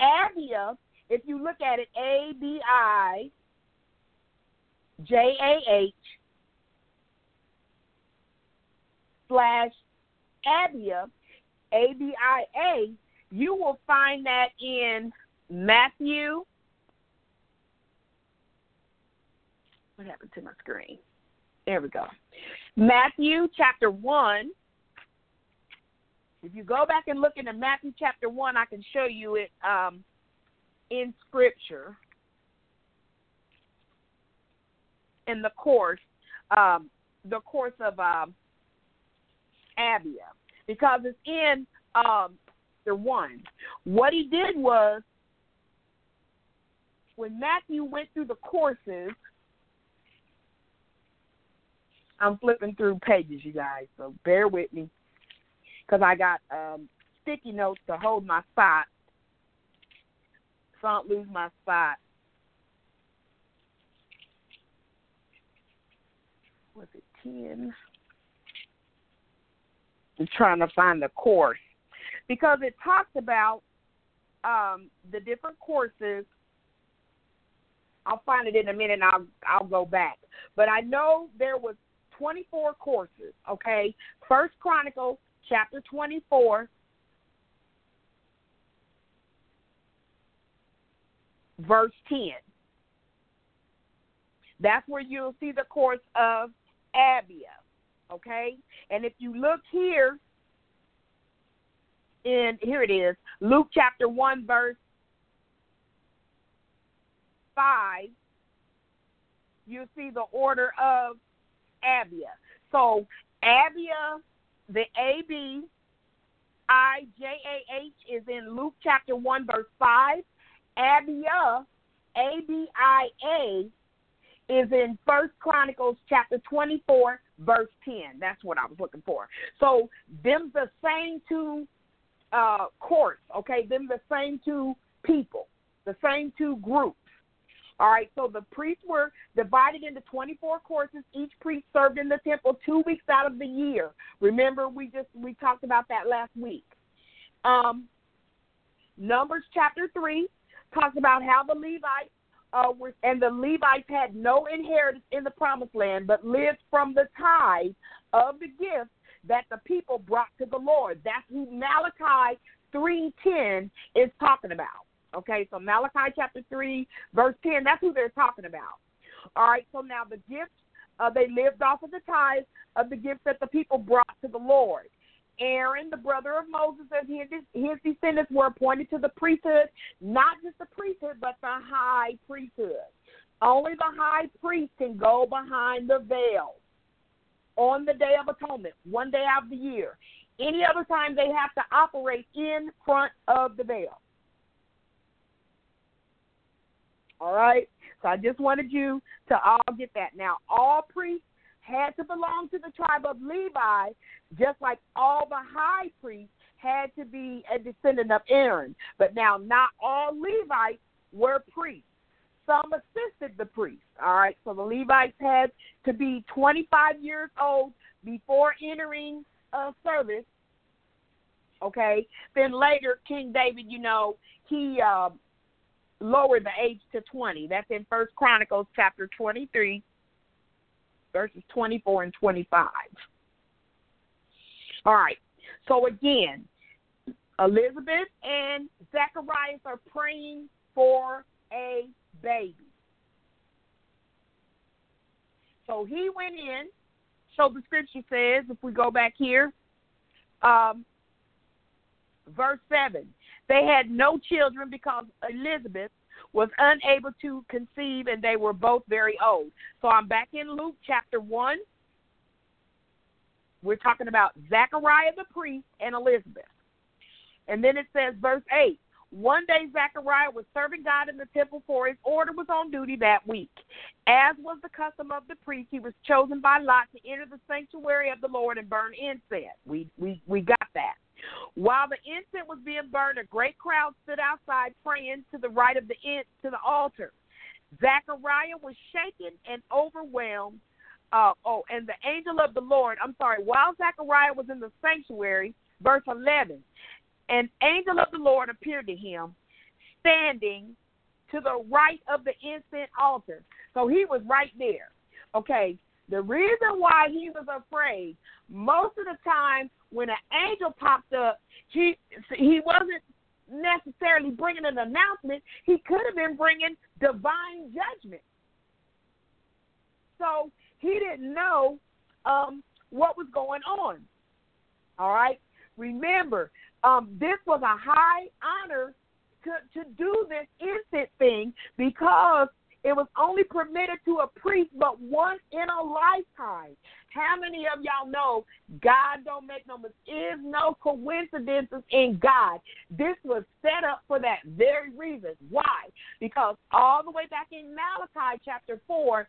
Abia. If you look at it, A B I J A H slash Abia, A B I A, you will find that in Matthew. What happened to my screen? There we go. Matthew chapter one. If you go back and look into Matthew chapter one, I can show you it. Um, in scripture, in the course, um, the course of um, Abia, because it's in um, the one. What he did was, when Matthew went through the courses, I'm flipping through pages, you guys, so bear with me, because I got um, sticky notes to hold my spot. Don't lose my spot. Was it ten? I'm trying to find the course, because it talks about um, the different courses. I'll find it in a minute, and I'll, I'll go back. But I know there was twenty-four courses, okay? First Chronicles chapter twenty-four. Verse ten. That's where you'll see the course of Abia, okay? And if you look here, in here it is, Luke chapter one, verse five, you'll see the order of Abia. So Abia, the A B I J A H is in Luke chapter one, verse five. Abia, A B I A, is in First Chronicles chapter twenty-four, verse ten. That's what I was looking for. So them the same two uh, courts, okay? Them the same two people, the same two groups. All right, so the priests were divided into twenty-four courses. Each priest served in the temple two weeks out of the year. Remember, we just we talked about that last week. Um, Numbers chapter three. Talks about how the Levites uh, were, and the Levites had no inheritance in the promised land, but lived from the tithe of the gifts that the people brought to the Lord. That's who Malachi three ten is talking about. Okay, so Malachi chapter three, verse ten, that's who they're talking about. All right, so now the gifts, uh, they lived off of the tithe of the gifts that the people brought to the Lord. Aaron, the brother of Moses, and his descendants were appointed to the priesthood, not just the priesthood, but the high priesthood. Only the high priest can go behind the veil on the Day of Atonement, one day out of the year. Any other time, they have to operate in front of the veil. All right? So I just wanted you to all get that. Now, all priests had to belong to the tribe of Levi, just like all the high priests had to be a descendant of Aaron. But now not all Levites were priests. Some assisted the priests. All right, so the Levites had to be twenty-five years old before entering a service. Okay, then later King David, you know, he uh, lowered the age to twenty. That's in First Chronicles chapter twenty-three. Verses twenty-four and twenty-five. All right. So again, Elizabeth and Zechariah are praying for a baby. So he went in. So the scripture says, if we go back here, um, verse seven, they had no children because Elizabeth was unable to conceive, and they were both very old. So I'm back in Luke chapter one. We're talking about Zechariah the priest and Elizabeth. And then it says, verse eight, one day Zechariah was serving God in the temple, for his order was on duty that week. As was the custom of the priest, he was chosen by lot to enter the sanctuary of the Lord and burn incense. We we we got that. While the incense was being burned, a great crowd stood outside praying to the right of the in, to the altar. Zechariah was shaken and overwhelmed. Uh, oh, and the angel of the Lord, I'm sorry, while Zechariah was in the sanctuary, verse eleven, an angel of the Lord appeared to him, standing to the right of the incense altar. So he was right there. Okay, the reason why he was afraid, most of the time when an angel popped up, he he wasn't necessarily bringing an announcement. He could have been bringing divine judgment. So he didn't know um, what was going on. All right, remember. Um, this was a high honor to, to do this incense thing, because it was only permitted to a priest but once in a lifetime. How many of y'all know God don't make no mistakes? There's no coincidences in God. This was set up for that very reason. Why? Because all the way back in Malachi chapter four,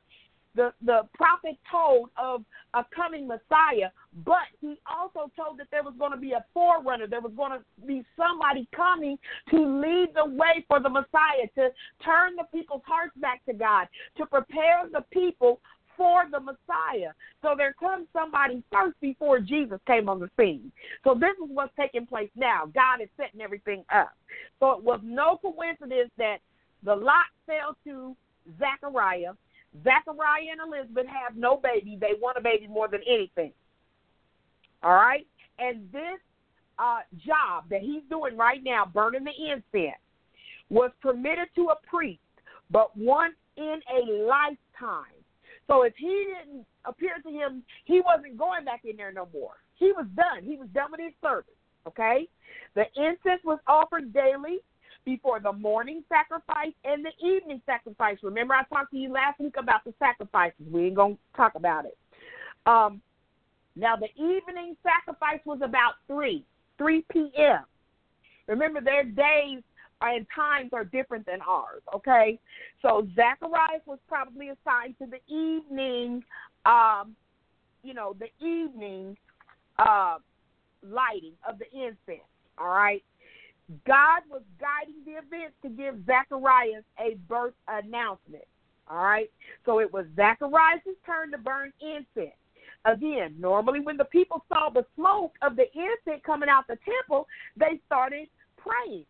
The, the prophet told of a coming Messiah, but he also told that there was going to be a forerunner. There was going to be somebody coming to lead the way for the Messiah, to turn the people's hearts back to God, to prepare the people for the Messiah. So there comes somebody first before Jesus came on the scene. So this is what's taking place now. God is setting everything up. So it was no coincidence that the lot fell to Zechariah. Zechariah and Elizabeth have no baby. They want a baby more than anything. All right? And this uh, job that he's doing right now, burning the incense, was permitted to a priest, but once in a lifetime. So if he didn't appear to him, he wasn't going back in there no more. He was done. He was done with his service, okay? The incense was offered daily, before the morning sacrifice and the evening sacrifice. Remember, I talked to you last week about the sacrifices. We ain't going to talk about it. Um, now, the evening sacrifice was about three, three p.m. Remember, their days and times are different than ours, okay? So Zacharias was probably assigned to the evening, um, you know, the evening uh, lighting of the incense, all right? God was guiding the events to give Zacharias a birth announcement, all right? So it was Zacharias' turn to burn incense. Again, normally when the people saw the smoke of the incense coming out the temple, they started praying.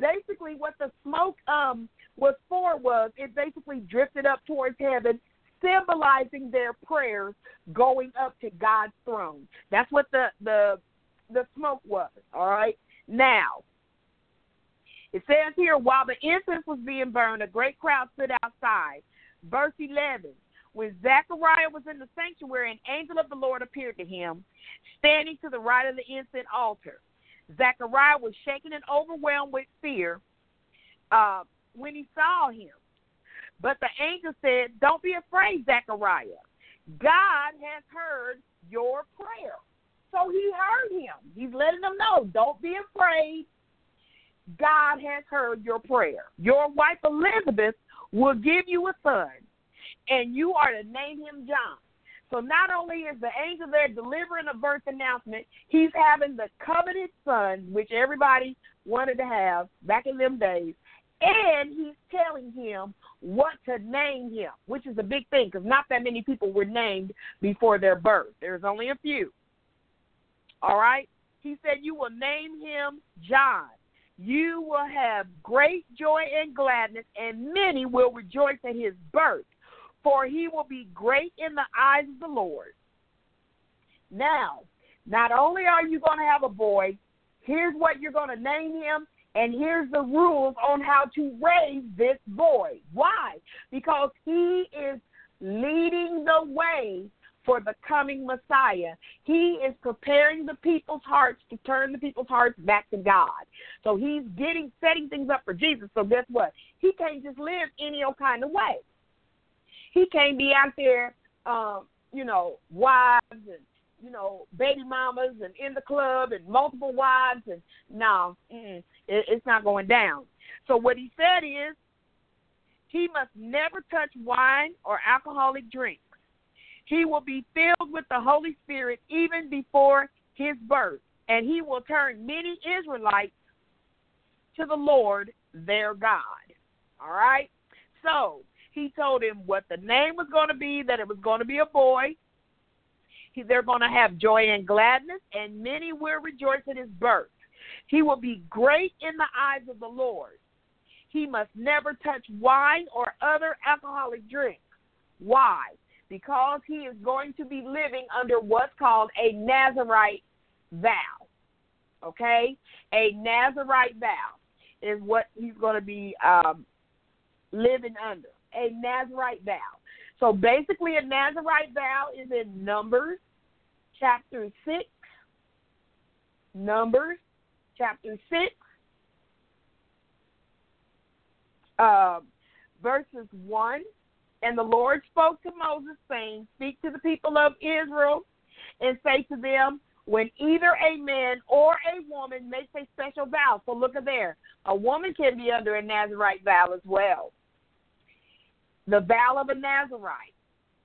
Basically what the smoke um, was for was it basically drifted up towards heaven, symbolizing their prayers going up to God's throne. That's what the, the, the smoke was, all right? Now, it says here, while the incense was being burned, a great crowd stood outside. Verse eleven, when Zechariah was in the sanctuary, an angel of the Lord appeared to him, standing to the right of the incense altar. Zechariah was shaken and overwhelmed with fear uh, when he saw him. But the angel said, "Don't be afraid, Zechariah. God has heard your prayer." So he heard him. He's letting them know, don't be afraid. God has heard your prayer. Your wife Elizabeth will give you a son, and you are to name him John. So not only is the angel there delivering a birth announcement, he's having the coveted son, which everybody wanted to have back in them days, and he's telling him what to name him, which is a big thing because not that many people were named before their birth. There's only a few. All right? He said, "You will name him John. You will have great joy and gladness, and many will rejoice at his birth, for he will be great in the eyes of the Lord." Now, not only are you going to have a boy, here's what you're going to name him, and here's the rules on how to raise this boy. Why? Because he is leading the way for the coming Messiah. He is preparing the people's hearts to turn the people's hearts back to God. So he's getting setting things up for Jesus. So guess what? He can't just live any old kind of way. He can't be out there, um, you know, wives and, you know, baby mamas and in the club and multiple wives. And no, it, it's not going down. So what he said is he must never touch wine or alcoholic drink. He will be filled with the Holy Spirit even before his birth, and he will turn many Israelites to the Lord their God. All right? So he told him what the name was going to be, that it was going to be a boy. He, they're going to have joy and gladness, and many will rejoice at his birth. He will be great in the eyes of the Lord. He must never touch wine or other alcoholic drink. Why? Because he is going to be living under what's called a Nazarite vow, okay? A Nazarite vow is what he's going to be um, living under, a Nazarite vow. So basically a Nazarite vow is in Numbers chapter six, Numbers chapter six, uh, verses one. And the Lord spoke to Moses, saying, "Speak to the people of Israel and say to them, when either a man or a woman makes a special vow." So look at there. A woman can be under a Nazarite vow as well. The vow of a Nazarite,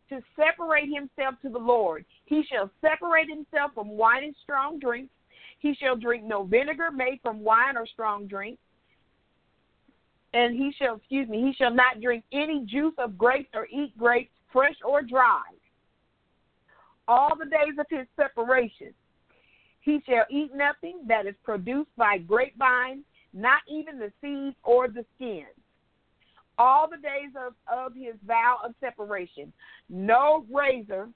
to separate himself to the Lord. He shall separate himself from wine and strong drink. He shall drink no vinegar made from wine or strong drink. And he shall, excuse me, he shall not drink any juice of grapes or eat grapes, fresh or dry. All the days of his separation, he shall eat nothing that is produced by grapevine, not even the seeds or the skins. All the days of, of his vow of separation, no razor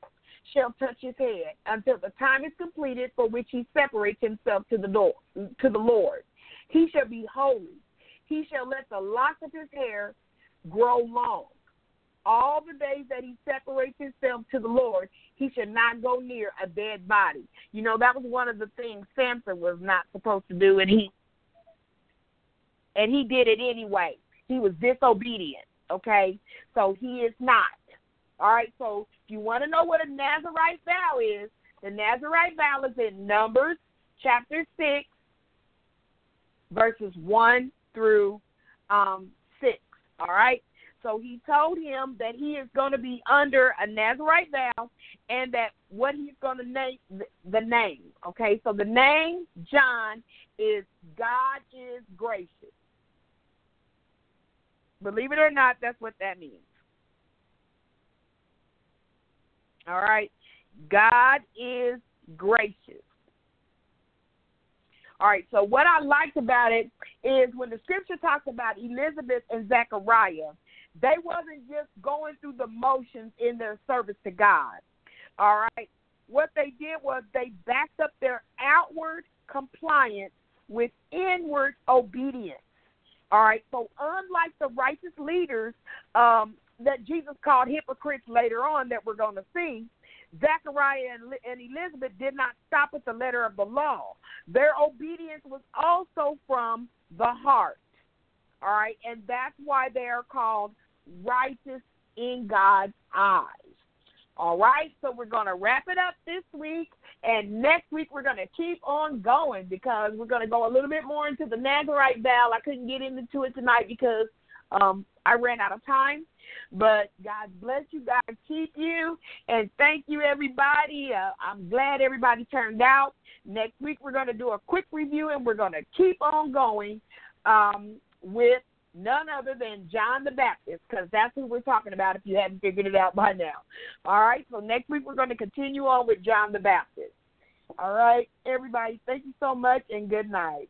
shall touch his head until the time is completed for which he separates himself to the Lord. To the Lord. He shall be holy. He shall let the locks of his hair grow long. All the days that he separates himself to the Lord, he shall not go near a dead body. You know, that was one of the things Samson was not supposed to do, and he and he did it anyway. He was disobedient, okay? So he is not. All right, so if you want to know what a Nazarite vow is, the Nazarite vow is in Numbers chapter six, verses one through um, six, all right? So he told him that he is going to be under a Nazarite vow and that what he's going to name, the name, okay? So the name, John, is God is gracious. Believe it or not, that's what that means. All right? God is gracious. All right, so what I liked about it is when the scripture talks about Elizabeth and Zechariah, they wasn't just going through the motions in their service to God. All right, what they did was they backed up their outward compliance with inward obedience. All right, so unlike the righteous leaders um, that Jesus called hypocrites later on that we're going to see, Zechariah and Elizabeth did not stop at the letter of the law. Their obedience was also from the heart, all right? And that's why they are called righteous in God's eyes, all right? So we're going to wrap it up this week, and next week we're going to keep on going because we're going to go a little bit more into the Nazarite vow. I couldn't get into it tonight because um, I ran out of time. But God bless you, God keep you, and thank you, everybody. Uh, I'm glad everybody turned out. Next week we're going to do a quick review, and we're going to keep on going um, with none other than John the Baptist, because that's who we're talking about if you haven't figured it out by now. All right, so next week we're going to continue on with John the Baptist. All right, everybody, thank you so much, and good night.